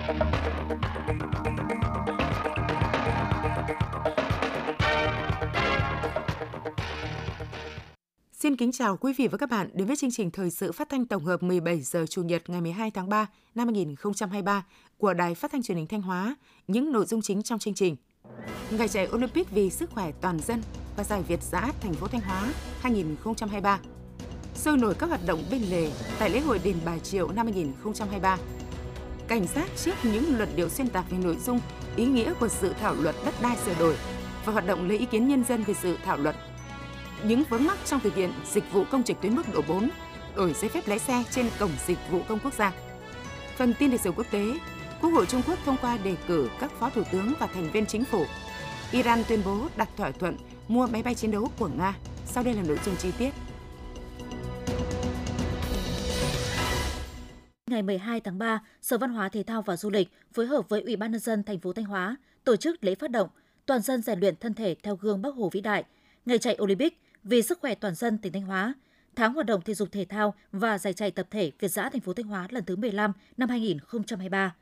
Xin kính chào quý vị và các bạn đến với chương trình thời sự phát thanh tổng hợp 17 giờ Chủ nhật ngày 12 tháng 3 năm 2023 của Đài Phát Thanh Truyền hình Thanh Hóa. Những nội dung chính trong chương trình: Ngày chạy Olympic vì sức khỏe toàn dân và giải Việt giã thành phố Thanh Hóa 2023. Sôi nổi các hoạt động bên lề tại lễ hội đền Bà Triệu năm 2023. Cảnh giác trước những luận điệu xuyên tạc về nội dung, ý nghĩa của dự thảo luật đất đai sửa đổi và hoạt động lấy ý kiến nhân dân về dự thảo luật. Những vướng mắc trong thực hiện dịch vụ công trực tuyến mức độ 4, đổi giấy phép lái xe trên cổng dịch vụ công quốc gia. Phần tin lịch sử quốc tế, Quốc hội Trung Quốc thông qua đề cử các phó thủ tướng và thành viên chính phủ. Iran tuyên bố đặt thỏa thuận mua máy bay chiến đấu của Nga. Sau đây là nội dung chi tiết. Ngày 12 tháng 3, Sở Văn hóa Thể thao và Du lịch phối hợp với Ủy ban nhân dân thành phố Thanh Hóa tổ chức lễ phát động toàn dân rèn luyện thân thể theo gương Bác Hồ vĩ đại, ngày chạy Olympic vì sức khỏe toàn dân tỉnh Thanh Hóa, tháng hoạt động thể dục thể thao và giải chạy tập thể Việt giã thành phố Thanh Hóa lần thứ 15 năm 2023.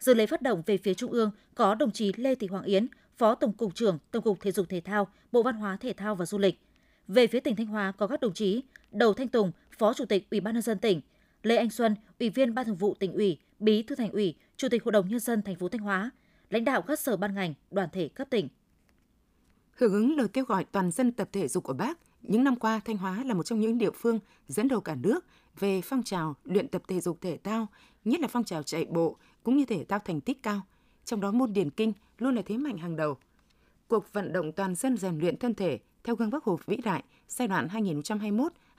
Dự lễ phát động về phía Trung ương có đồng chí Lê Thị Hoàng Yến, Phó Tổng cục trưởng Tổng cục Thể dục Thể thao, Bộ Văn hóa Thể thao và Du lịch. Về phía tỉnh Thanh Hóa có các đồng chí Đỗ Thanh Tùng, Phó Chủ tịch Ủy ban nhân dân tỉnh, Lê Anh Xuân, Ủy viên Ban Thường vụ Tỉnh ủy, Bí thư Thành ủy, Chủ tịch Hội đồng nhân dân thành phố Thanh Hóa, lãnh đạo các sở ban ngành, đoàn thể cấp tỉnh. Hưởng ứng lời kêu gọi toàn dân tập thể dục của Bác, những năm qua Thanh Hóa là một trong những địa phương dẫn đầu cả nước về phong trào luyện tập thể dục thể thao, nhất là phong trào chạy bộ cũng như thể thao thành tích cao, trong đó môn điền kinh luôn là thế mạnh hàng đầu. Cuộc vận động toàn dân rèn luyện thân thể theo gương Bác Hồ vĩ đại giai đoạn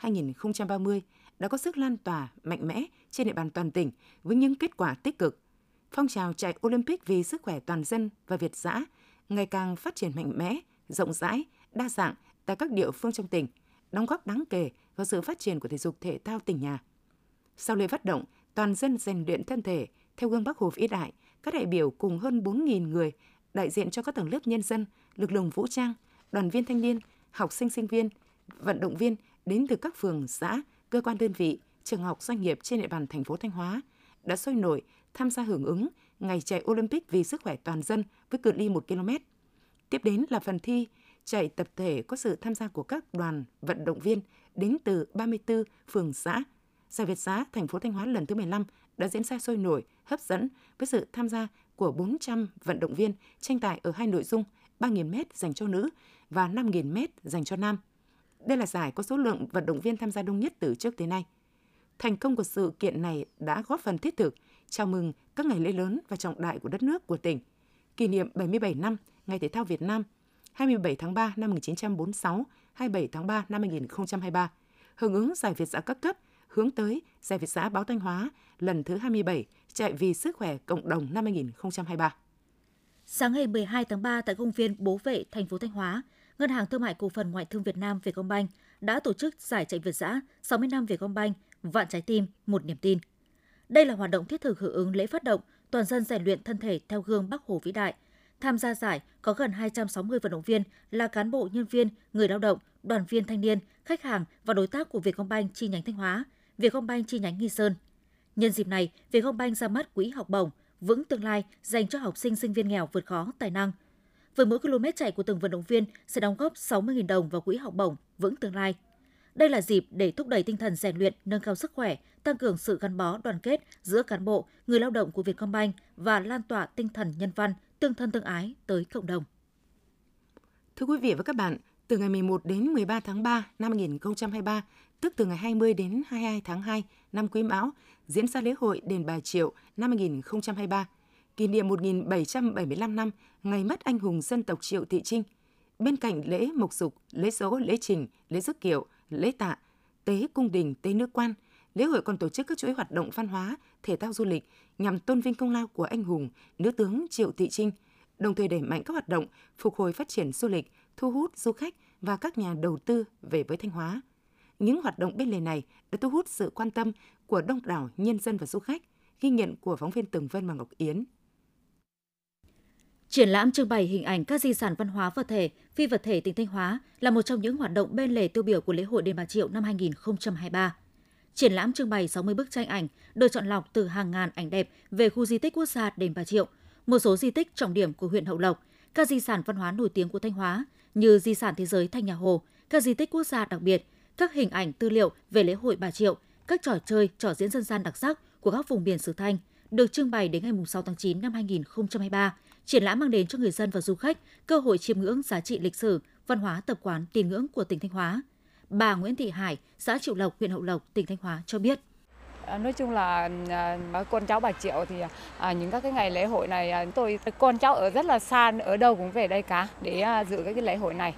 2021-2030 đã có sức lan tỏa mạnh mẽ trên địa bàn toàn tỉnh với những kết quả tích cực. Phong trào chạy Olympic vì sức khỏe toàn dân và Việt giã ngày càng phát triển mạnh mẽ, rộng rãi, đa dạng tại các địa phương trong tỉnh, đóng góp đáng kể vào sự phát triển của thể dục thể thao tỉnh nhà. Sau lễ phát động, toàn dân rèn luyện thân thể theo gương Bác Hồ vĩ đại, các đại biểu cùng hơn 4.000 người đại diện cho các tầng lớp nhân dân, lực lượng vũ trang, đoàn viên thanh niên, học sinh sinh viên, vận động viên đến từ các phường, xã, cơ quan đơn vị, trường học, doanh nghiệp trên địa bàn thành phố Thanh Hóa đã sôi nổi tham gia hưởng ứng ngày chạy Olympic vì sức khỏe toàn dân với cự ly 1 km. Tiếp đến là phần thi chạy tập thể có sự tham gia của các đoàn vận động viên đến từ 34 phường xã. Giải Việt giã thành phố Thanh Hóa lần thứ 15 đã diễn ra sôi nổi, hấp dẫn với sự tham gia của 400 vận động viên tranh tài ở hai nội dung 3.000m dành cho nữ và 5.000m dành cho nam. Đây là giải có số lượng vận động viên tham gia đông nhất từ trước tới nay. Thành công của sự kiện này đã góp phần thiết thực chào mừng các ngày lễ lớn và trọng đại của đất nước, của tỉnh, kỷ niệm 77 năm Ngày Thể thao Việt Nam 27 tháng 3 năm 1946, 27 tháng 3 năm 2023, hưởng ứng giải Việt giã các cấp, hướng tới giải Việt giã báo Thanh Hóa lần thứ 27 chạy vì sức khỏe cộng đồng năm 2023. Sáng ngày 12 tháng 3 tại công viên Bố Vệ thành phố Thanh Hóa, Ngân hàng Thương mại Cổ phần Ngoại thương Việt Nam Vietcombank đã tổ chức giải chạy Việt giã 60 năm Vietcombank, vạn trái tim, một niềm tin. Đây là hoạt động thiết thực hưởng ứng lễ phát động toàn dân rèn luyện thân thể theo gương Bác Hồ vĩ đại. Tham gia giải có gần 260 vận động viên là cán bộ, nhân viên, người lao động, đoàn viên thanh niên, khách hàng và đối tác của Vietcombank chi nhánh Thanh Hóa, Vietcombank chi nhánh Nghi Sơn. Nhân dịp này, Vietcombank ra mắt quỹ học bổng Vững Tương lai dành cho học sinh, sinh viên nghèo vượt khó, tài năng. Với mỗi km chạy của từng vận động viên sẽ đóng góp 60.000 đồng vào quỹ học bổng Vững Tương lai. Đây là dịp để thúc đẩy tinh thần rèn luyện, nâng cao sức khỏe, tăng cường sự gắn bó đoàn kết giữa cán bộ, người lao động của Vietcombank và lan tỏa tinh thần nhân văn, tương thân tương ái tới cộng đồng. Thưa quý vị và các bạn, từ ngày 11 đến 13 tháng 3 năm 2023, tức từ ngày 20 đến 22 tháng 2 năm Quý Mão, diễn ra lễ hội đền Bà Triệu năm 2023, kỷ niệm 1775 năm ngày mất anh hùng dân tộc Triệu Thị Trinh. Bên cạnh lễ mộc dục, lễ dỗ, lễ trình, lễ rước kiệu, lễ tạ, tế cung đình, tế nữ quan, lễ hội còn tổ chức các chuỗi hoạt động văn hóa, thể thao, du lịch nhằm tôn vinh công lao của anh hùng, nữ tướng Triệu Thị Trinh, đồng thời đẩy mạnh các hoạt động phục hồi phát triển du lịch, thu hút du khách và các nhà đầu tư về với Thanh Hóa. Những hoạt động bên lề này đã thu hút sự quan tâm của đông đảo nhân dân và du khách, ghi nhận của phóng viên Tường Vân và Ngọc Yến. Triển lãm trưng bày hình ảnh các di sản văn hóa vật thể, phi vật thể tỉnh Thanh Hóa là một trong những hoạt động bên lề tiêu biểu của lễ hội đền Bà Triệu năm 2023. triển lãm trưng bày 60 bức tranh ảnh được chọn lọc từ hàng ngàn ảnh đẹp về khu di tích quốc gia Đền Bà Triệu, một số di tích trọng điểm của huyện Hậu Lộc, các di sản văn hóa nổi tiếng của Thanh Hóa như di sản thế giới Thanh Nhà Hồ, các di tích quốc gia đặc biệt, các hình ảnh tư liệu về lễ hội Bà Triệu, các trò chơi, trò diễn dân gian đặc sắc của các vùng biển xứ Thanh được trưng bày đến ngày 6 tháng 9 năm 2023. Triển lãm mang đến cho người dân và du khách cơ hội chiêm ngưỡng giá trị lịch sử, văn hóa, tập quán, tín ngưỡng của tỉnh Thanh Hóa. Bà Nguyễn Thị Hải, xã Triệu Lộc, huyện Hậu Lộc, tỉnh Thanh Hóa cho biết. Nói chung là con cháu Bà Triệu thì những các cái ngày lễ hội này tôi con cháu ở rất là xa, ở đâu cũng về đây cả để dự cái lễ hội này.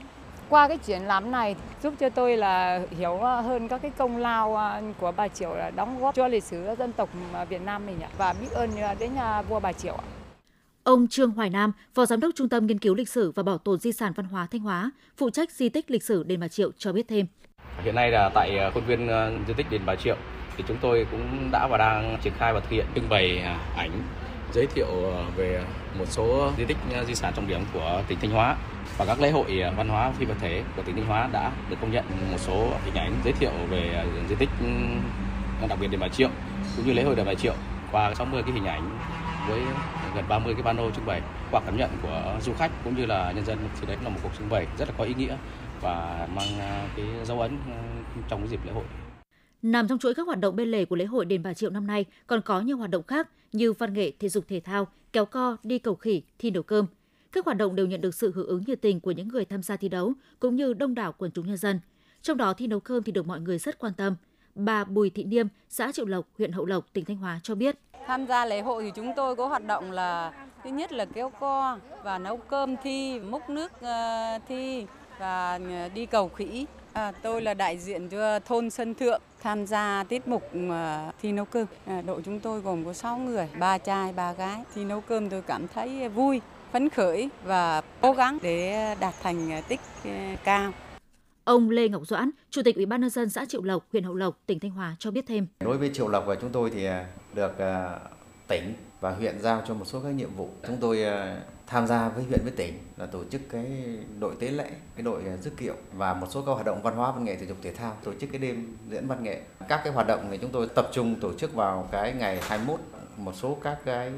Qua cái triển lãm này giúp cho tôi là hiểu hơn các cái công lao của Bà Triệu đóng góp cho lịch sử dân tộc Việt Nam mình và biết ơn đến vua Bà Triệu. Ông Trương Hoài Nam, Phó Giám đốc Trung tâm Nghiên cứu Lịch sử và Bảo tồn Di sản Văn hóa Thanh Hóa, phụ trách di tích lịch sử Đền Bà Triệu cho biết thêm. Hiện nay là tại khuôn viên di tích Đền Bà Triệu thì chúng tôi cũng đã và đang triển khai và thực hiện trưng bày ảnh giới thiệu về một số di tích di sản trọng điểm của tỉnh Thanh Hóa và các lễ hội văn hóa phi vật thể của tỉnh Thanh Hóa đã được công nhận một số hình ảnh giới thiệu về di tích đặc biệt Đền Bà Triệu cũng như lễ hội Đền Bà Triệu và 60 cái hình ảnh với gần 30 cái pano trưng bày. Qua cảm nhận của du khách cũng như là nhân dân thì đấy là một cuộc trưng bày rất là có ý nghĩa và mang cái dấu ấn trong cái dịp lễ hội. Nằm trong chuỗi các hoạt động bên lề của lễ hội Đền Bà Triệu năm nay còn có nhiều hoạt động khác như văn nghệ, thể dục thể thao, kéo co, đi cầu khỉ, thi đấu cơm. Các hoạt động đều nhận được sự hưởng ứng nhiệt tình của những người tham gia thi đấu cũng như đông đảo quần chúng nhân dân. Trong đó thi đấu cơm thì được mọi người rất quan tâm. Bà Bùi Thị Điêm, xã Triệu Lộc, huyện Hậu Lộc, tỉnh Thanh Hóa cho biết. Tham gia lễ hội thì chúng tôi có hoạt động là thứ nhất là kéo co và nấu cơm thi, múc nước thi và đi cầu khỉ. Tôi là đại diện cho thôn Sơn Thượng tham gia tiết mục thi nấu cơm. Đội chúng tôi gồm có 6 người, 3 trai, 3 gái. Thi nấu cơm tôi cảm thấy vui, phấn khởi và cố gắng để đạt thành tích cao. Ông Lê Ngọc Doãn, Chủ tịch Ủy ban nhân dân xã Triệu Lộc, huyện Hậu Lộc, tỉnh Thanh Hóa cho biết thêm. Đối với Triệu Lộc và chúng tôi thì được tỉnh và huyện giao cho một số các nhiệm vụ. Chúng tôi tham gia với huyện với tỉnh là tổ chức cái đội tế lễ, cái đội rước kiệu và một số các hoạt động văn hóa, văn nghệ, thể dục thể thao, tổ chức cái đêm diễn văn nghệ. Các cái hoạt động này chúng tôi tập trung tổ chức vào cái ngày 21, một số các cái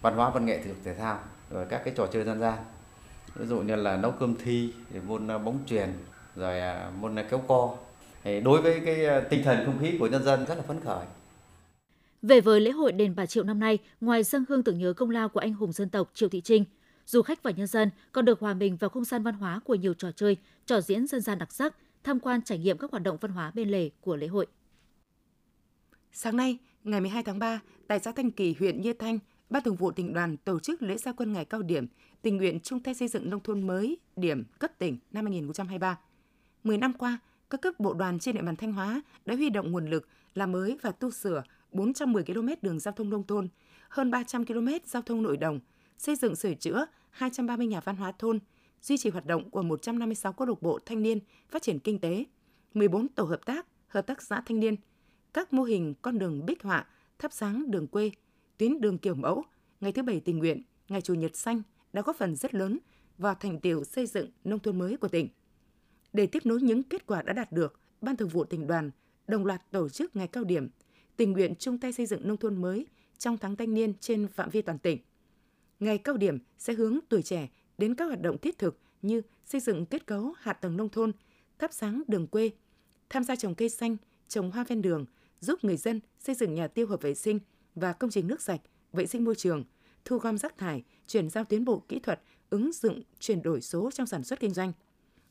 văn hóa, văn nghệ, thể dục thể thao rồi các cái trò chơi dân gian. Ví dụ như là nấu cơm thi, môn bóng chuyền, rồi môn kéo co. Đối với cái tinh thần không khí của nhân dân rất là phấn khởi. Về với lễ hội Đền Bà Triệu năm nay, ngoài dâng hương tưởng nhớ công lao của anh hùng dân tộc Triệu Thị Trinh, du khách và nhân dân còn được hòa mình vào không gian văn hóa của nhiều trò chơi, trò diễn dân gian đặc sắc, tham quan trải nghiệm các hoạt động văn hóa bên lề của lễ hội. Sáng nay, ngày 12 tháng 3, tại xã Thanh Kỳ, huyện Như Thanh, Ban Thường vụ Tỉnh đoàn tổ chức lễ ra quân ngày cao điểm tình nguyện chung tay xây dựng nông thôn mới điểm cấp tỉnh năm 2023. 10 năm qua, các cấp bộ đoàn trên địa bàn Thanh Hóa đã huy động nguồn lực làm mới và tu sửa 410 km đường giao thông nông thôn, hơn 300 km giao thông nội đồng, xây dựng sửa chữa 230 nhà văn hóa thôn, duy trì hoạt động của 156 câu lạc bộ thanh niên phát triển kinh tế, 14 tổ hợp tác xã thanh niên, các mô hình con đường bích họa, thắp sáng đường quê, tuyến đường kiểu mẫu, ngày thứ Bảy tình nguyện, ngày Chủ nhật xanh đã góp phần rất lớn vào thành tựu xây dựng nông thôn mới của tỉnh. Để tiếp nối những kết quả đã đạt được, Ban Thường vụ Tỉnh đoàn đồng loạt tổ chức ngày cao điểm tình nguyện chung tay xây dựng nông thôn mới trong tháng thanh niên trên phạm vi toàn tỉnh. Ngày cao điểm sẽ hướng tuổi trẻ đến các hoạt động thiết thực như xây dựng kết cấu hạ tầng nông thôn, thắp sáng đường quê, tham gia trồng cây xanh, trồng hoa ven đường, giúp người dân xây dựng nhà tiêu hợp vệ sinh và công trình nước sạch, vệ sinh môi trường, thu gom rác thải, chuyển giao tiến bộ kỹ thuật, ứng dụng chuyển đổi số trong sản xuất kinh doanh.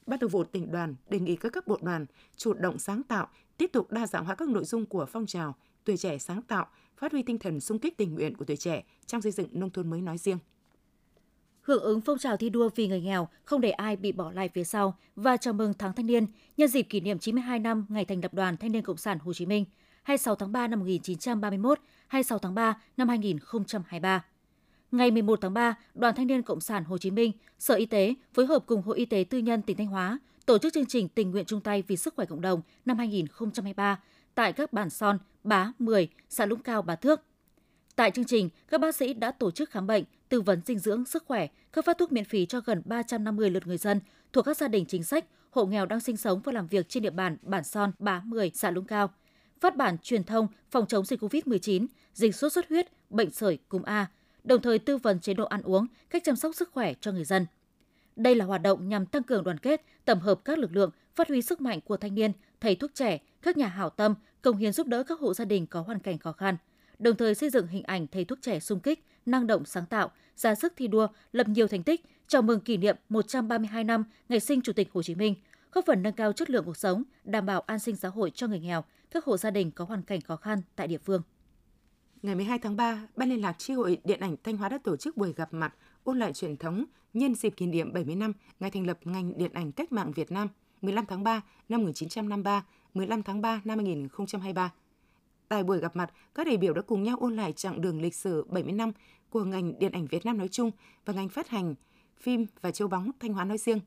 Ban Thường vụ Tỉnh đoàn đề nghị các cấp bộ đoàn chủ động sáng tạo, tiếp tục đa dạng hóa các nội dung của phong trào tuổi trẻ sáng tạo, phát huy tinh thần xung kích tình nguyện của tuổi trẻ trong xây dựng nông thôn mới nói riêng. Hưởng ứng phong trào thi đua vì người nghèo, không để ai bị bỏ lại phía sau và chào mừng tháng thanh niên nhân dịp kỷ niệm 92 năm ngày thành lập Đoàn Thanh niên Cộng sản Hồ Chí Minh, 26 tháng 3 năm 1931, 26 tháng 3 năm 2023. Ngày 11 tháng 3, Đoàn Thanh niên Cộng sản Hồ Chí Minh, Sở Y tế phối hợp cùng Hội Y tế Tư nhân tỉnh Thanh Hóa tổ chức chương trình tình nguyện chung tay vì sức khỏe cộng đồng năm 2023 tại các bản Son, Bá 10, xã Lũng Cao, Bá Thước. Tại chương trình, các bác sĩ đã tổ chức khám bệnh, tư vấn dinh dưỡng, sức khỏe, cấp phát thuốc miễn phí cho gần 350 lượt người dân thuộc các gia đình chính sách, hộ nghèo đang sinh sống và làm việc trên địa bàn bản Son, Bá 10, xã Lũng Cao. phát bản truyền thông phòng chống dịch COVID-19, dịch sốt xuất huyết, bệnh sởi, cúm A, đồng thời tư vấn chế độ ăn uống, cách chăm sóc sức khỏe cho người dân. Đây là hoạt động nhằm tăng cường đoàn kết, tổng hợp các lực lượng, phát huy sức mạnh của thanh niên, thầy thuốc trẻ, các nhà hảo tâm, cống hiến giúp đỡ các hộ gia đình có hoàn cảnh khó khăn, đồng thời xây dựng hình ảnh thầy thuốc trẻ xung kích, năng động sáng tạo, ra sức thi đua, lập nhiều thành tích, chào mừng kỷ niệm 132 năm ngày sinh Chủ tịch Hồ Chí Minh, góp phần nâng cao chất lượng cuộc sống, đảm bảo an sinh xã hội cho người nghèo, các hộ gia đình có hoàn cảnh khó khăn tại địa phương. Ngày 12 tháng 3, Ban liên lạc Chi hội Điện ảnh Thanh Hóa đã tổ chức buổi gặp mặt ôn lại truyền thống nhân dịp kỷ niệm 70 năm ngày thành lập ngành điện ảnh cách mạng Việt Nam 15 tháng 3 năm 1953, 15 tháng 3 năm 2023. Tại buổi gặp mặt, các đại biểu đã cùng nhau ôn lại chặng đường lịch sử 70 năm của ngành điện ảnh Việt Nam nói chung và ngành phát hành phim và chiếu bóng Thanh Hóa nói riêng.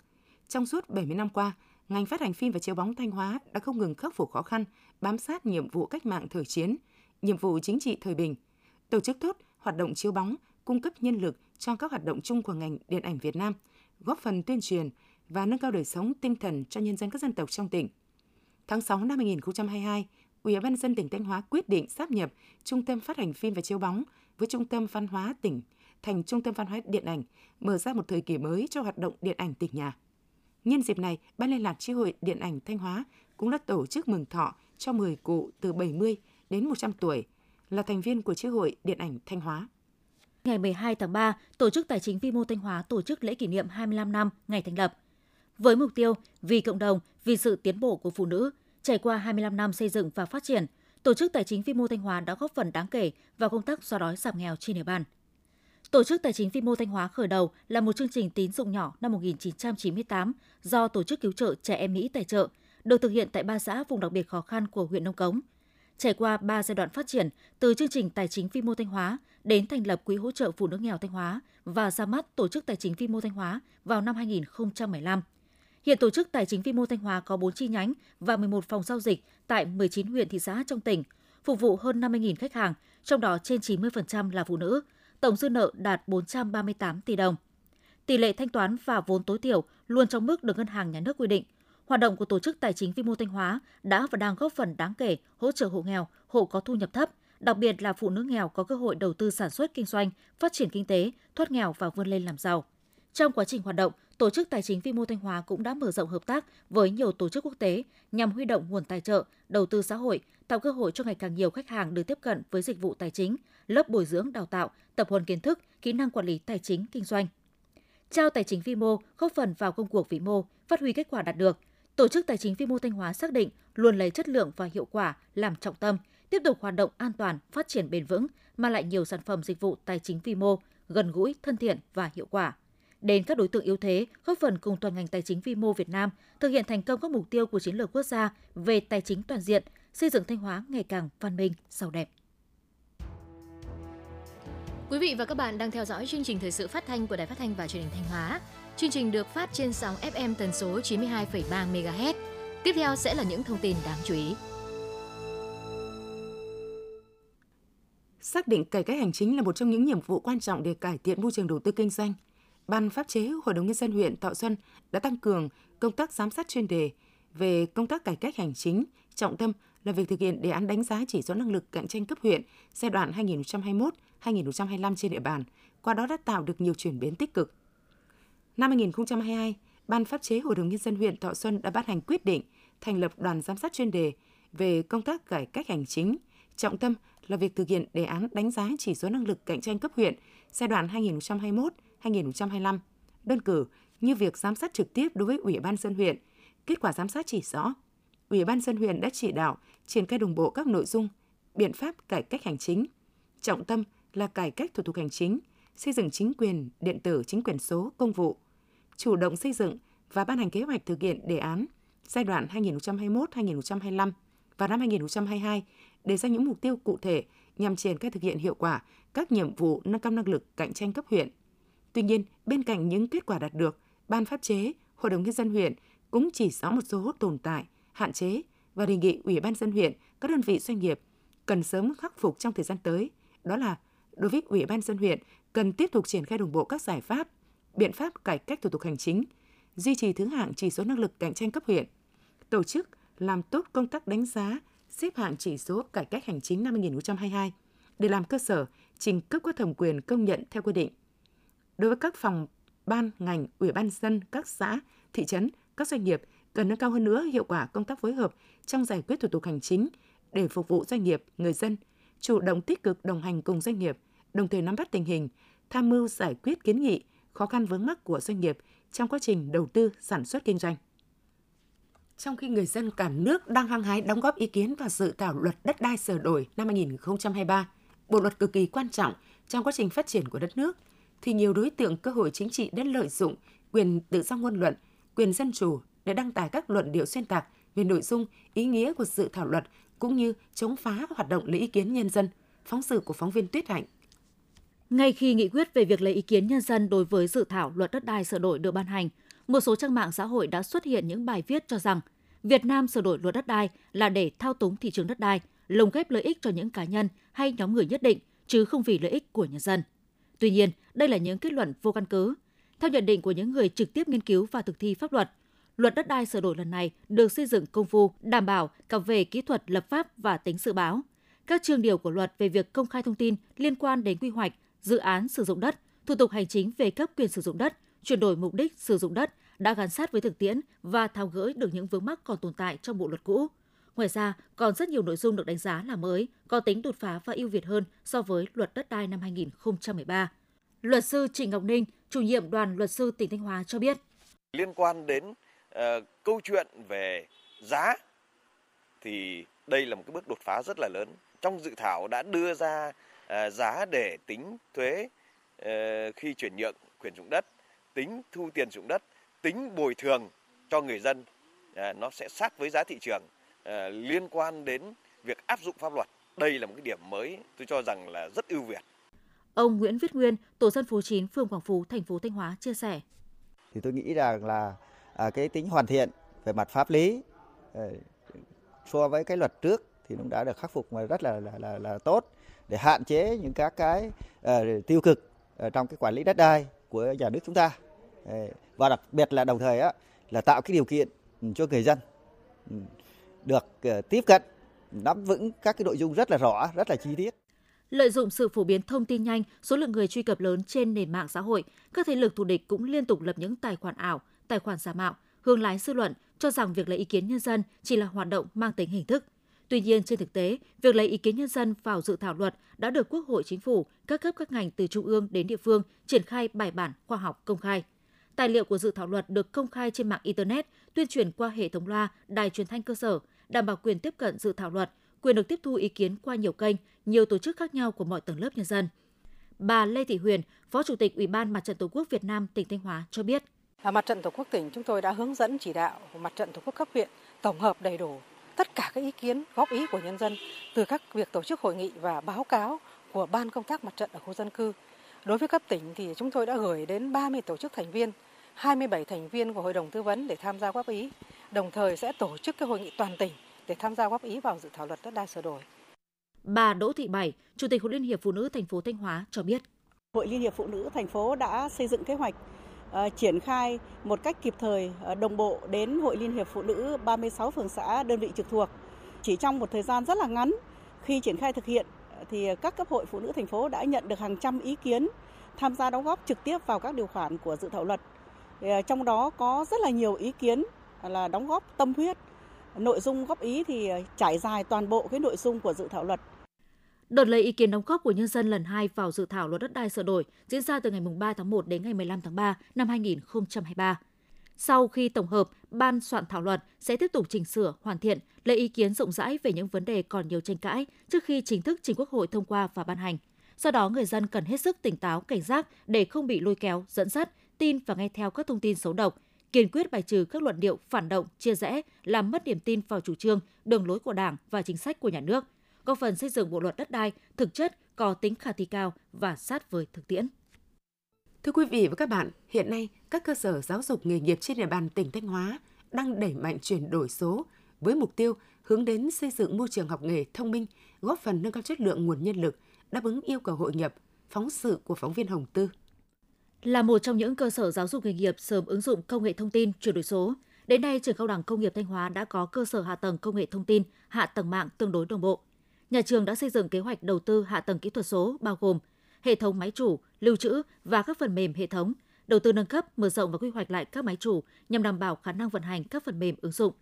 Trong suốt 70 năm qua, ngành phát hành phim và chiếu bóng Thanh Hóa đã không ngừng khắc phục khó khăn, bám sát nhiệm vụ cách mạng thời chiến, nhiệm vụ chính trị thời bình, tổ chức tốt hoạt động chiếu bóng, cung cấp nhân lực cho các hoạt động chung của ngành điện ảnh Việt Nam, góp phần tuyên truyền và nâng cao đời sống tinh thần cho nhân dân các dân tộc trong tỉnh. Tháng 6 năm 2022, Ủy ban nhân dân tỉnh Thanh Hóa quyết định sáp nhập Trung tâm Phát hành phim và chiếu bóng với Trung tâm Văn hóa tỉnh thành Trung tâm Văn hóa Điện ảnh, mở ra một thời kỳ mới cho hoạt động điện ảnh tỉnh nhà. Nhân dịp này, Ban liên lạc Chi hội Điện ảnh Thanh Hóa cũng đã tổ chức mừng thọ cho 10 cụ từ 70 đến 100 tuổi là thành viên của Chi hội Điện ảnh Thanh Hóa. Ngày 12 tháng 3, Tổ chức Tài chính vi mô Thanh Hóa tổ chức lễ kỷ niệm 25 năm ngày thành lập. Với mục tiêu vì cộng đồng, vì sự tiến bộ của phụ nữ, trải qua 25 năm xây dựng và phát triển, Tổ chức Tài chính vi mô Thanh Hóa đã góp phần đáng kể vào công tác xóa đói giảm nghèo trên địa bàn. Tổ chức Tài chính vi mô Thanh Hóa khởi đầu là một chương trình tín dụng nhỏ năm 1998 do Tổ chức Cứu trợ Trẻ Em Mỹ tài trợ, được thực hiện tại 3 xã vùng đặc biệt khó khăn của huyện Nông Cống. Trải qua 3 giai đoạn phát triển, từ chương trình Tài chính vi mô Thanh Hóa đến thành lập Quỹ hỗ trợ Phụ nữ nghèo Thanh Hóa và ra mắt Tổ chức Tài chính vi mô Thanh Hóa vào năm 2015. Hiện Tổ chức Tài chính vi mô Thanh Hóa có 4 chi nhánh và 11 phòng giao dịch tại 19 huyện thị xã trong tỉnh, phục vụ hơn 50.000 khách hàng, trong đó trên 90% là phụ nữ. Tổng dư nợ đạt 438 tỷ đồng. Tỷ lệ thanh toán và vốn tối thiểu luôn trong mức được Ngân hàng Nhà nước quy định. Hoạt động của Tổ chức Tài chính vi mô Thanh Hóa đã và đang góp phần đáng kể hỗ trợ hộ nghèo, hộ có thu nhập thấp, đặc biệt là phụ nữ nghèo có cơ hội đầu tư sản xuất kinh doanh, phát triển kinh tế, thoát nghèo và vươn lên làm giàu. Trong quá trình hoạt động, Tổ chức Tài chính vi mô Thanh Hóa cũng đã mở rộng hợp tác với nhiều tổ chức quốc tế nhằm huy động nguồn tài trợ, đầu tư xã hội, tạo cơ hội cho ngày càng nhiều khách hàng được tiếp cận với dịch vụ tài chính, lớp bồi dưỡng đào tạo, tập huấn kiến thức, kỹ năng quản lý tài chính kinh doanh. Trao tài chính vi mô góp phần vào công cuộc vĩ mô, phát huy kết quả đạt được. Tổ chức Tài chính vi mô Thanh Hóa xác định luôn lấy chất lượng và hiệu quả làm trọng tâm, tiếp tục hoạt động an toàn, phát triển bền vững, mang lại nhiều sản phẩm dịch vụ tài chính vi mô gần gũi, thân thiện và hiệu quả đến các đối tượng yếu thế, góp phần cùng toàn ngành tài chính vi mô Việt Nam thực hiện thành công các mục tiêu của chiến lược quốc gia về tài chính toàn diện, xây dựng Thanh Hóa ngày càng văn minh, giàu đẹp. Quý vị và các bạn đang theo dõi chương trình thời sự phát thanh của Đài Phát thanh và Truyền hình Thanh Hóa. Chương trình được phát trên sóng FM tần số 92,3 MHz. Tiếp theo sẽ là những thông tin đáng chú ý. Xác định cải cách hành chính là một trong những nhiệm vụ quan trọng để cải thiện môi trường đầu tư kinh doanh. Ban pháp chế Hội đồng nhân dân huyện Thọ Xuân đã tăng cường công tác giám sát chuyên đề về công tác cải cách hành chính, trọng tâm là việc thực hiện đề án đánh giá chỉ số năng lực cạnh tranh cấp huyện giai đoạn 2021-2025 trên địa bàn, qua đó đã tạo được nhiều chuyển biến tích cực. Năm 2022, Ban pháp chế Hội đồng nhân dân huyện Thọ Xuân đã ban hành quyết định thành lập đoàn giám sát chuyên đề về công tác cải cách hành chính, trọng tâm là việc thực hiện đề án đánh giá chỉ số năng lực cạnh tranh cấp huyện giai đoạn 2021-2025. Đơn cử như việc giám sát trực tiếp đối với Ủy ban nhân dân huyện, kết quả giám sát chỉ rõ Ủy ban nhân dân huyện đã chỉ đạo triển khai đồng bộ các nội dung, biện pháp cải cách hành chính, trọng tâm là cải cách thủ tục hành chính, xây dựng chính quyền điện tử, chính quyền số, công vụ, chủ động xây dựng và ban hành kế hoạch thực hiện đề án giai đoạn 2021-2025 và năm 2022 để ra những mục tiêu cụ thể nhằm triển khai thực hiện hiệu quả các nhiệm vụ nâng cao năng lực cạnh tranh cấp huyện. Tuy nhiên, bên cạnh những kết quả đạt được, Ban pháp chế, Hội đồng nhân dân huyện cũng chỉ rõ một số tồn tại, hạn chế và đề nghị Ủy ban nhân dân huyện, các đơn vị doanh nghiệp cần sớm khắc phục trong thời gian tới. Đó là đối với Ủy ban nhân dân huyện cần tiếp tục triển khai đồng bộ các giải pháp, biện pháp cải cách thủ tục hành chính, duy trì thứ hạng chỉ số năng lực cạnh tranh cấp huyện, tổ chức làm tốt công tác đánh giá xếp hạng chỉ số cải cách hành chính năm 2022 để làm cơ sở trình cấp có thẩm quyền công nhận theo quy định. Đối với các phòng, ban, ngành, ủy ban dân, các xã, thị trấn, các doanh nghiệp cần nâng cao hơn nữa hiệu quả công tác phối hợp trong giải quyết thủ tục hành chính để phục vụ doanh nghiệp, người dân, chủ động tích cực đồng hành cùng doanh nghiệp, đồng thời nắm bắt tình hình, tham mưu giải quyết kiến nghị, khó khăn vướng mắc của doanh nghiệp trong quá trình đầu tư, sản xuất kinh doanh. Trong khi người dân cả nước đang hăng hái đóng góp ý kiến vào dự thảo luật đất đai sửa đổi năm 2023, bộ luật cực kỳ quan trọng trong quá trình phát triển của đất nước, thì nhiều đối tượng cơ hội chính trị đã lợi dụng quyền tự do ngôn luận, quyền dân chủ để đăng tải các luận điệu xuyên tạc về nội dung, ý nghĩa của dự thảo luật cũng như chống phá hoạt động lấy ý kiến nhân dân. Phóng sự của phóng viên Tuyết Hạnh. Ngay khi nghị quyết về việc lấy ý kiến nhân dân đối với dự thảo luật đất đai sửa đổi được ban hành, một số trang mạng xã hội đã xuất hiện những bài viết cho rằng Việt Nam sửa đổi luật đất đai là để thao túng thị trường đất đai, lồng ghép lợi ích cho những cá nhân hay nhóm người nhất định, chứ không vì lợi ích của nhân dân. Tuy nhiên, đây là những kết luận vô căn cứ. Theo nhận định của những người trực tiếp nghiên cứu và thực thi pháp luật, luật đất đai sửa đổi lần này được xây dựng công phu, đảm bảo cả về kỹ thuật lập pháp và tính dự báo. Các chương điều của luật về việc công khai thông tin liên quan đến quy hoạch, dự án sử dụng đất, thủ tục hành chính về cấp quyền sử dụng đất, chuyển đổi mục đích sử dụng đất đã gắn sát với thực tiễn và tháo gỡ được những vướng mắc còn tồn tại trong bộ luật cũ. Ngoài ra, còn rất nhiều nội dung được đánh giá là mới, có tính đột phá và ưu việt hơn so với luật đất đai năm 2013. Luật sư Trịnh Ngọc Ninh, chủ nhiệm đoàn luật sư tỉnh Thanh Hóa cho biết. Liên quan đến câu chuyện về giá thì đây là một cái bước đột phá rất là lớn. Trong dự thảo đã đưa ra giá để tính thuế khi chuyển nhượng quyền sử dụng đất, tính thu tiền sử dụng đất, tính bồi thường cho người dân, nó sẽ sát với giá thị trường. Liên quan đến việc áp dụng pháp luật, đây là một cái điểm mới tôi cho rằng là rất ưu việt. Ông Nguyễn Viết Nguyên, tổ dân phố 9, phường Quảng Phú, thành phố Thanh Hóa chia sẻ. Thì tôi nghĩ rằng là cái tính hoàn thiện về mặt pháp lý so với cái luật trước thì cũng đã được khắc phục mà rất là tốt để hạn chế những các cái tiêu cực trong cái quản lý đất đai của nhà nước chúng ta. Và đặc biệt là đồng thời là tạo cái điều kiện cho người dân được tiếp cận, nắm vững các cái nội dung rất là rõ, rất là chi tiết. Lợi dụng sự phổ biến thông tin nhanh, số lượng người truy cập lớn trên nền mạng xã hội, các thế lực thù địch cũng liên tục lập những tài khoản ảo, tài khoản giả mạo, hướng lái dư luận cho rằng việc lấy ý kiến nhân dân chỉ là hoạt động mang tính hình thức. Tuy nhiên, trên thực tế, việc lấy ý kiến nhân dân vào dự thảo luật đã được Quốc hội, Chính phủ, các cấp các ngành từ trung ương đến địa phương triển khai bài bản, khoa học, công khai. Tài liệu của dự thảo luật được công khai trên mạng Internet, tuyên truyền qua hệ thống loa, đài truyền thanh cơ sở, đảm bảo quyền tiếp cận dự thảo luật, quyền được tiếp thu ý kiến qua nhiều kênh, nhiều tổ chức khác nhau của mọi tầng lớp nhân dân. Bà Lê Thị Huyền, Phó Chủ tịch Ủy ban Mặt trận Tổ quốc Việt Nam tỉnh Thanh Hóa cho biết. Mặt trận Tổ quốc tỉnh chúng tôi đã hướng dẫn chỉ đạo Mặt trận Tổ quốc cấp huyện tổng hợp đầy đủ tất cả các ý kiến góp ý của nhân dân từ các việc tổ chức hội nghị và báo cáo của Ban công tác Mặt trận ở khu dân cư. Đối với cấp tỉnh thì chúng tôi đã gửi đến 30 tổ chức thành viên, 27 thành viên của Hội đồng Tư vấn để tham gia góp ý, đồng thời sẽ tổ chức cái hội nghị toàn tỉnh để tham gia góp ý vào dự thảo luật đất đai sửa đổi. Bà Đỗ Thị Bảy, Chủ tịch Hội Liên hiệp Phụ nữ thành phố Thanh Hóa cho biết. Hội Liên hiệp Phụ nữ thành phố đã xây dựng kế hoạch triển khai một cách kịp thời, đồng bộ đến Hội Liên hiệp Phụ nữ 36 phường xã đơn vị trực thuộc. Chỉ trong một thời gian rất là ngắn khi triển khai thực hiện thì các cấp hội phụ nữ thành phố đã nhận được hàng trăm ý kiến tham gia đóng góp trực tiếp vào các điều khoản của dự thảo luật. Trong đó có rất là nhiều ý kiến là đóng góp tâm huyết. Nội dung góp ý thì trải dài toàn bộ cái nội dung của dự thảo luật. Đợt lấy ý kiến đóng góp của nhân dân lần 2 vào dự thảo luật đất đai sửa đổi diễn ra từ ngày 3 tháng 1 đến ngày 15 tháng 3 năm 2023. Sau khi tổng hợp, ban soạn thảo luật sẽ tiếp tục chỉnh sửa, hoàn thiện, lấy ý kiến rộng rãi về những vấn đề còn nhiều tranh cãi trước khi chính thức trình Quốc hội thông qua và ban hành. Do đó, người dân cần hết sức tỉnh táo, cảnh giác để không bị lôi kéo, dẫn dắt, tin và nghe theo các thông tin xấu độc, kiên quyết bài trừ các luận điệu phản động, chia rẽ, làm mất niềm tin vào chủ trương, đường lối của Đảng và chính sách của nhà nước, góp phần xây dựng bộ luật đất đai thực chất, có tính khả thi cao và sát với thực tiễn. Thưa quý vị và các bạn, hiện nay các cơ sở giáo dục nghề nghiệp trên địa bàn tỉnh Thanh Hóa đang đẩy mạnh chuyển đổi số với mục tiêu hướng đến xây dựng môi trường học nghề thông minh, góp phần nâng cao chất lượng nguồn nhân lực, đáp ứng yêu cầu hội nhập. Phóng sự của phóng viên Hồng Tư. Là một trong những cơ sở giáo dục nghề nghiệp sớm ứng dụng công nghệ thông tin, chuyển đổi số, Đến nay, Trường Cao đẳng Công nghiệp Thanh Hóa đã có cơ sở hạ tầng công nghệ thông tin, hạ tầng mạng tương đối đồng bộ. Nhà trường đã xây dựng kế hoạch đầu tư hạ tầng kỹ thuật số bao gồm hệ thống máy chủ, lưu trữ và các phần mềm hệ thống, đầu tư nâng cấp, mở rộng và quy hoạch lại các máy chủ nhằm đảm bảo khả năng vận hành các phần mềm ứng dụng.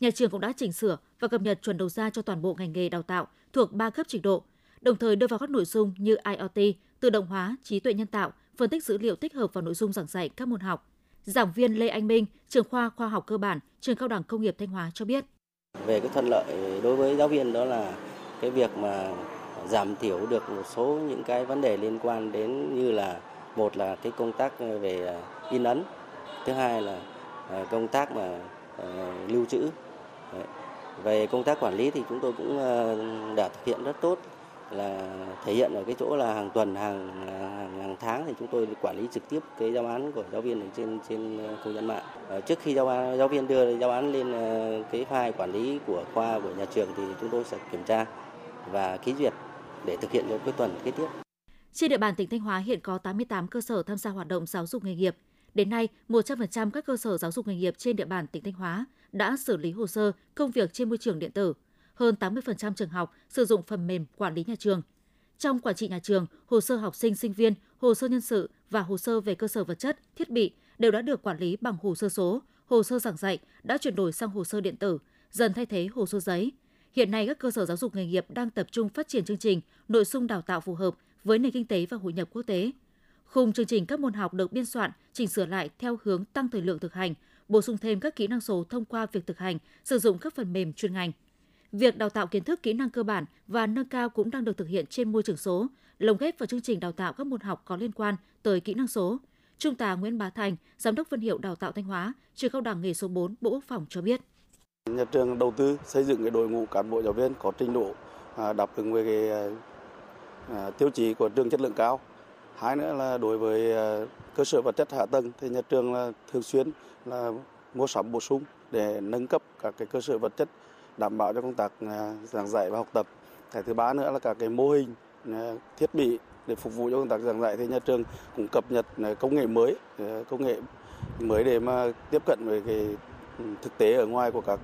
Nhà trường cũng đã chỉnh sửa và cập nhật chuẩn đầu ra cho toàn bộ ngành nghề đào tạo thuộc 3 cấp trình độ, đồng thời đưa vào các nội dung như IoT, tự động hóa, trí tuệ nhân tạo, phân tích dữ liệu tích hợp vào nội dung giảng dạy các môn học. Giảng viên Lê Anh Minh, trưởng khoa Khoa học cơ bản, Trường Cao đẳng Công nghiệp Thanh Hóa cho biết. Về cái thuận lợi đối với giáo viên đó là cái việc mà giảm thiểu được một số những cái vấn đề liên quan đến như là một là cái công tác về in ấn, thứ hai là công tác mà lưu trữ. Về công tác quản lý thì chúng tôi cũng đã thực hiện rất tốt, là thể hiện ở cái chỗ là hàng tuần, hàng tháng thì chúng tôi quản lý trực tiếp cái giáo án của giáo viên trên không gian mạng. Trước khi giáo viên đưa giáo án lên cái file quản lý của khoa của nhà trường thì chúng tôi sẽ kiểm tra và ký duyệt để thực hiện cho cái tuần kế tiếp. Trên địa bàn tỉnh Thanh Hóa hiện có 88 cơ sở tham gia hoạt động giáo dục nghề nghiệp. Đến nay, 100% các cơ sở giáo dục nghề nghiệp trên địa bàn tỉnh Thanh Hóa đã xử lý hồ sơ công việc trên môi trường điện tử. Hơn 80% trường học sử dụng phần mềm quản lý nhà trường. Trong quản trị nhà trường, hồ sơ học sinh, sinh viên, hồ sơ nhân sự và hồ sơ về cơ sở vật chất, thiết bị đều đã được quản lý bằng hồ sơ số, hồ sơ giảng dạy đã chuyển đổi sang hồ sơ điện tử, dần thay thế hồ sơ giấy. Hiện nay, các cơ sở giáo dục nghề nghiệp đang tập trung phát triển chương trình, nội dung đào tạo phù hợp với nền kinh tế và hội nhập quốc tế. Khung chương trình các môn học được biên soạn, chỉnh sửa lại theo hướng tăng thời lượng thực hành, bổ sung thêm các kỹ năng số thông qua việc thực hành, sử dụng các phần mềm chuyên ngành. Việc đào tạo kiến thức kỹ năng cơ bản và nâng cao cũng đang được thực hiện trên môi trường số, lồng ghép vào chương trình đào tạo các môn học có liên quan tới kỹ năng số. Trung tá Nguyễn Bá Thành, Giám đốc phân hiệu đào tạo Thanh Hóa, Trường Cao đẳng Nghề Số 4 Bộ Quốc phòng cho biết. Nhà trường đầu tư xây dựng cái đội ngũ cán bộ giáo viên có trình độ đáp ứng với cái tiêu chí của trường chất lượng cao. Hai nữa là đối với cơ sở vật chất hạ tầng thì nhà trường là thường xuyên là mua sắm bổ sung để nâng cấp các cái cơ sở vật chất, đảm bảo cho công tác giảng dạy và học tập. Cái thứ ba nữa là các cái mô hình thiết bị để phục vụ cho công tác giảng dạy thì nhà trường cũng cập nhật công nghệ mới để mà tiếp cận với cái thực tế ở ngoài của các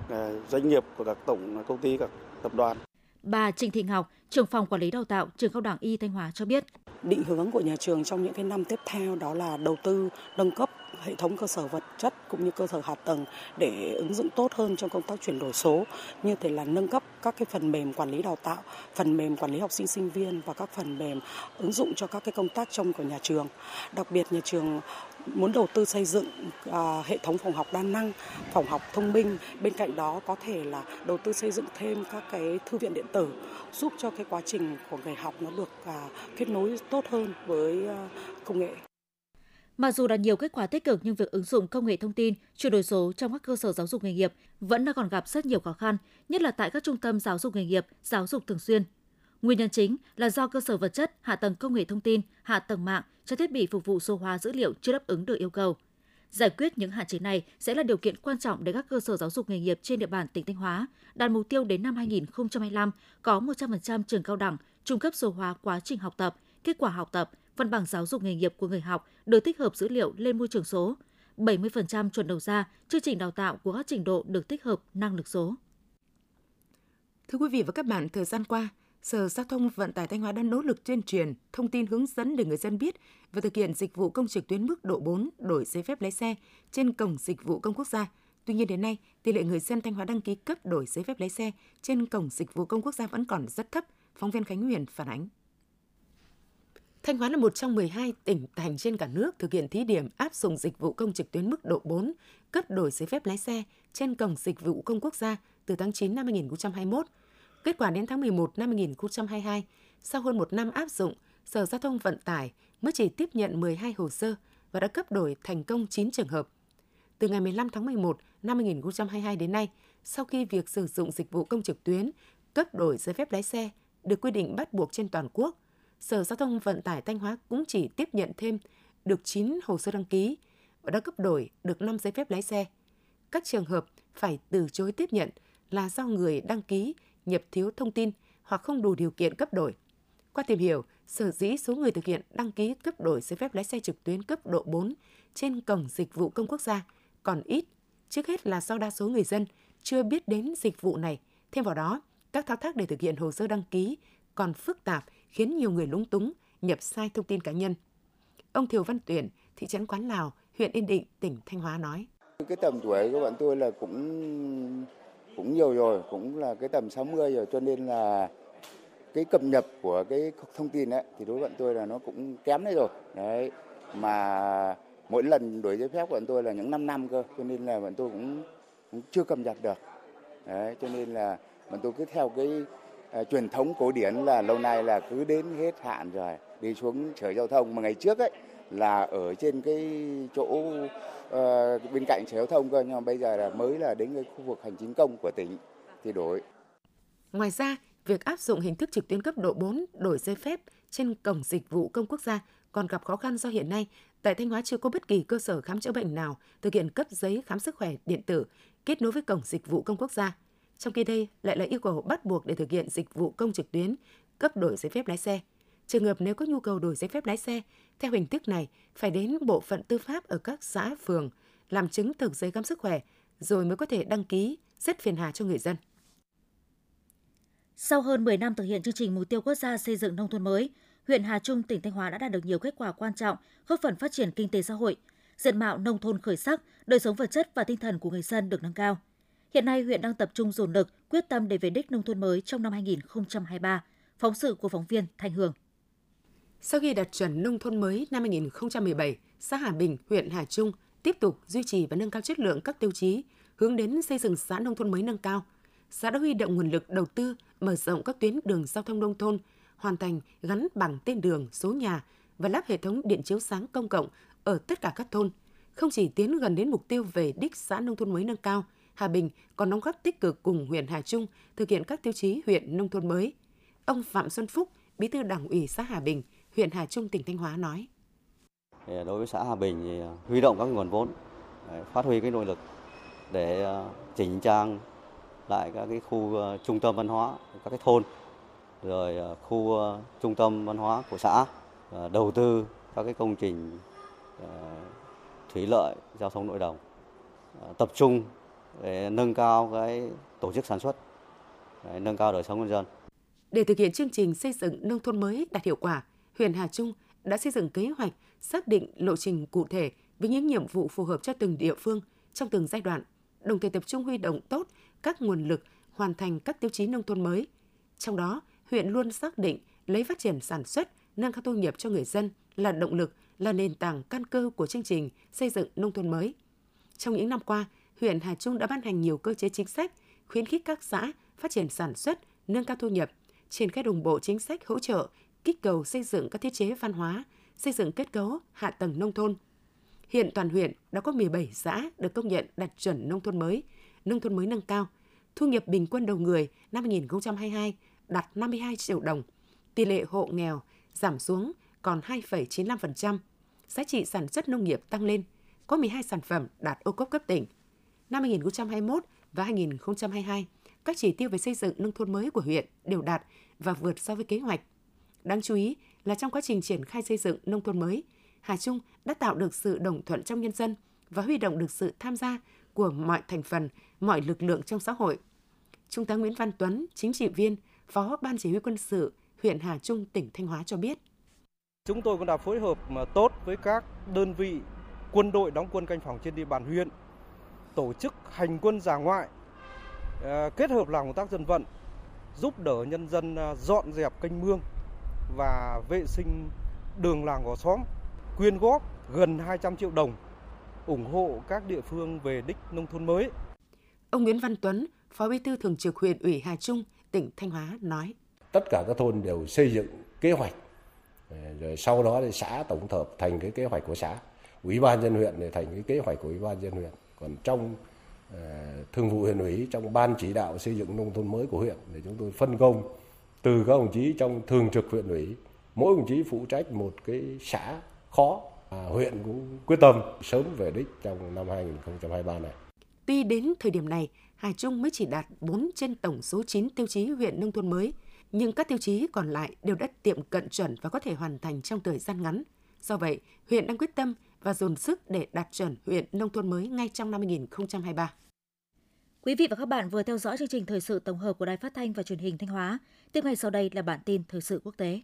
doanh nghiệp, của các tổng công ty, các tập đoàn. Bà Trịnh Thị Ngọc, trưởng phòng quản lý đào tạo Trường Cao đẳng Y Thanh Hóa cho biết, định hướng của nhà trường trong những cái năm tiếp theo đó là đầu tư nâng cấp hệ thống cơ sở vật chất cũng như cơ sở hạ tầng để ứng dụng tốt hơn trong công tác chuyển đổi số, như thế là nâng cấp các cái phần mềm quản lý đào tạo, phần mềm quản lý học sinh sinh viên và các phần mềm ứng dụng cho các cái công tác trong của nhà trường. Đặc biệt nhà trường muốn đầu tư xây dựng hệ thống phòng học đa năng, phòng học thông minh. Bên cạnh đó có thể là đầu tư xây dựng thêm các cái thư viện điện tử giúp cho cái quá trình của người học nó được kết nối tốt hơn với công nghệ. Mặc dù đạt nhiều kết quả tích cực nhưng việc ứng dụng công nghệ thông tin, chuyển đổi số trong các cơ sở giáo dục nghề nghiệp vẫn đang còn gặp rất nhiều khó khăn, nhất là tại các trung tâm giáo dục nghề nghiệp, giáo dục thường xuyên. Nguyên nhân chính là do cơ sở vật chất, hạ tầng công nghệ thông tin, hạ tầng mạng cho thiết bị phục vụ số hóa dữ liệu chưa đáp ứng được yêu cầu. Giải quyết những hạn chế này sẽ là điều kiện quan trọng để các cơ sở giáo dục nghề nghiệp trên địa bàn tỉnh Thanh Hóa đạt mục tiêu đến năm 2025 có 100% trường cao đẳng, trung cấp số hóa quá trình học tập, kết quả học tập, văn bằng giáo dục nghề nghiệp của người học được tích hợp dữ liệu lên môi trường số, 70% chuẩn đầu ra, chương trình đào tạo của các trình độ được tích hợp năng lực số. Thưa quý vị và các bạn, thời gian qua, Sở Giao thông Vận tải Thanh Hóa đã nỗ lực tuyên truyền, thông tin hướng dẫn để người dân biết và thực hiện dịch vụ công trực tuyến mức độ 4 đổi giấy phép lái xe trên cổng dịch vụ công quốc gia. Tuy nhiên đến nay, tỷ lệ người dân Thanh Hóa đăng ký cấp đổi giấy phép lái xe trên cổng dịch vụ công quốc gia vẫn còn rất thấp, phóng viên Khánh Huyền phản ánh. Thanh Hóa là một trong 12 tỉnh thành trên cả nước thực hiện thí điểm áp dụng dịch vụ công trực tuyến mức độ 4 cấp đổi giấy phép lái xe trên cổng dịch vụ công quốc gia từ tháng 9 năm 2021. Kết quả đến tháng 11 năm 2022, sau hơn một năm áp dụng, Sở Giao thông Vận tải mới chỉ tiếp nhận 12 hồ sơ và đã cấp đổi thành công 9 trường hợp. Từ ngày 15 tháng 11 năm 2022 đến nay, sau khi việc sử dụng dịch vụ công trực tuyến cấp đổi giấy phép lái xe được quy định bắt buộc trên toàn quốc, Sở Giao thông Vận tải Thanh Hóa cũng chỉ tiếp nhận thêm được 9 hồ sơ đăng ký và đã cấp đổi được 5 giấy phép lái xe. Các trường hợp phải từ chối tiếp nhận là do người đăng ký nhập thiếu thông tin hoặc không đủ điều kiện cấp đổi. Qua tìm hiểu, sở dĩ số người thực hiện đăng ký cấp đổi giấy phép lái xe trực tuyến cấp độ 4 trên cổng dịch vụ công quốc gia còn ít trước hết là do đa số người dân chưa biết đến dịch vụ này. Thêm vào đó, các thao tác để thực hiện hồ sơ đăng ký còn phức tạp khiến nhiều người lúng túng, nhập sai thông tin cá nhân. Ông Thiều Văn Tuyển, thị trấn Quán Lào, huyện Yên Định, tỉnh Thanh Hóa nói: Cái tầm tuổi của bọn tôi là cũng nhiều rồi, cũng là cái tầm 60 rồi, cho nên là cái cập nhật của cái thông tin ấy, thì đối với bọn tôi là nó cũng kém đấy rồi. Đấy, mà mỗi lần đổi giấy phép của bọn tôi là những 5 năm cơ, cho nên là bọn tôi cũng chưa cập nhật được. Đấy, cho nên là bọn tôi cứ theo cái truyền thống cổ điển là lâu nay là cứ đến hết hạn rồi đi xuống Sở Giao thông, mà ngày trước ấy là ở trên cái chỗ bên cạnh Sở Giao thông cơ, nhưng mà bây giờ là mới là đến cái khu vực hành chính công của tỉnh thì đổi. Ngoài ra, việc áp dụng hình thức trực tuyến cấp độ 4 đổi giấy phép trên cổng dịch vụ công quốc gia còn gặp khó khăn do hiện nay tại Thanh Hóa chưa có bất kỳ cơ sở khám chữa bệnh nào thực hiện cấp giấy khám sức khỏe điện tử kết nối với cổng dịch vụ công quốc gia. Trong khi đây lại là yêu cầu bắt buộc để thực hiện dịch vụ công trực tuyến cấp đổi giấy phép lái xe. Trường hợp nếu có nhu cầu đổi giấy phép lái xe theo hình thức này phải đến bộ phận tư pháp ở các xã phường làm chứng thực giấy khám sức khỏe rồi mới có thể đăng ký, rất phiền hà cho người dân. Sau hơn 10 năm thực hiện chương trình mục tiêu quốc gia xây dựng nông thôn mới, huyện Hà Trung, tỉnh Thanh Hóa đã đạt được nhiều kết quả quan trọng, góp phần phát triển kinh tế xã hội, diện mạo nông thôn khởi sắc, đời sống vật chất và tinh thần của người dân được nâng cao. Hiện nay, huyện đang tập trung dồn lực, quyết tâm để về đích nông thôn mới trong năm 2023. Phóng sự của phóng viên Thanh Hương. Sau khi đạt chuẩn nông thôn mới năm 2017, xã Hà Bình, huyện Hà Trung tiếp tục duy trì và nâng cao chất lượng các tiêu chí, hướng đến xây dựng xã nông thôn mới nâng cao. Xã đã huy động nguồn lực đầu tư, mở rộng các tuyến đường giao thông nông thôn, hoàn thành gắn bảng tên đường, số nhà và lắp hệ thống điện chiếu sáng công cộng ở tất cả các thôn. Không chỉ tiến gần đến mục tiêu về đích xã nông thôn mới nâng cao, Hà Bình còn đóng góp tích cực cùng huyện Hà Trung thực hiện các tiêu chí huyện nông thôn mới. Ông Phạm Xuân Phúc, Bí thư Đảng ủy xã Hà Bình, huyện Hà Trung, tỉnh Thanh Hóa nói: Đối với xã Hà Bình thì huy động các nguồn vốn, phát huy cái nội lực để chỉnh trang lại các cái khu trung tâm văn hóa, các cái thôn, rồi khu trung tâm văn hóa của xã, đầu tư các cái công trình thủy lợi, giao thông nội đồng, tập trung để nâng cao cái tổ chức sản xuất, để nâng cao đời sống nhân dân. Để thực hiện chương trình xây dựng nông thôn mới đạt hiệu quả, huyện Hà Trung đã xây dựng kế hoạch, xác định lộ trình cụ thể với những nhiệm vụ phù hợp cho từng địa phương trong từng giai đoạn, đồng thời tập trung huy động tốt các nguồn lực hoàn thành các tiêu chí nông thôn mới. Trong đó, huyện luôn xác định lấy phát triển sản xuất, nâng cao thu nhập cho người dân là động lực, là nền tảng căn cơ của chương trình xây dựng nông thôn mới. Trong những năm qua, huyện Hà Trung đã ban hành nhiều cơ chế chính sách khuyến khích các xã phát triển sản xuất, nâng cao thu nhập, triển khai đồng bộ chính sách hỗ trợ, kích cầu xây dựng các thiết chế văn hóa, xây dựng kết cấu hạ tầng nông thôn. Hiện toàn huyện đã có 17 xã được công nhận đạt chuẩn nông thôn mới nâng cao. Thu nhập bình quân đầu người năm 2022 đạt 52 triệu đồng, tỷ lệ hộ nghèo giảm xuống còn 2,95%, giá trị sản xuất nông nghiệp tăng lên, có 12 sản phẩm đạt ô cốp cấp tỉnh. Năm 2021 và 2022, các chỉ tiêu về xây dựng nông thôn mới của huyện đều đạt và vượt so với kế hoạch. Đáng chú ý là trong quá trình triển khai xây dựng nông thôn mới, Hà Trung đã tạo được sự đồng thuận trong nhân dân và huy động được sự tham gia của mọi thành phần, mọi lực lượng trong xã hội. Trung tá Nguyễn Văn Tuấn, chính trị viên, Phó Ban Chỉ huy Quân sự huyện Hà Trung, tỉnh Thanh Hóa cho biết: Chúng tôi cũng đã phối hợp tốt với các đơn vị quân đội đóng quân canh phòng trên địa bàn huyện, tổ chức hành quân dã ngoại, kết hợp làm công tác dân vận, giúp đỡ nhân dân dọn dẹp kênh mương và vệ sinh đường làng ngõ xóm, quyên góp gần 200 triệu đồng ủng hộ các địa phương về đích nông thôn mới. Ông Nguyễn Văn Tuấn, Phó Bí thư Thường trực Huyện ủy Hà Trung, tỉnh Thanh Hóa nói: Tất cả các thôn đều xây dựng kế hoạch, rồi sau đó thì xã tổng hợp thành cái kế hoạch của xã, ủy ban nhân huyện để thành cái kế hoạch của ủy ban nhân huyện. Còn trong thường vụ huyện ủy, trong ban chỉ đạo xây dựng nông thôn mới của huyện để chúng tôi phân công từ các đồng chí trong thường trực huyện ủy, mỗi đồng chí phụ trách một cái xã khó. Huyện cũng quyết tâm sớm về đích trong năm 2023 này. Tuy đến thời điểm này, Hà Trung mới chỉ đạt 4 trên tổng số 9 tiêu chí huyện nông thôn mới, nhưng các tiêu chí còn lại đều đã tiệm cận chuẩn và có thể hoàn thành trong thời gian ngắn. Do vậy, huyện đang quyết tâm và dồn sức để đạt chuẩn huyện nông thôn mới ngay trong năm 2023. Quý vị và các bạn vừa theo dõi chương trình thời sự tổng hợp của Đài Phát thanh và Truyền hình Thanh Hóa. Tiếp ngay sau đây là bản tin thời sự quốc tế.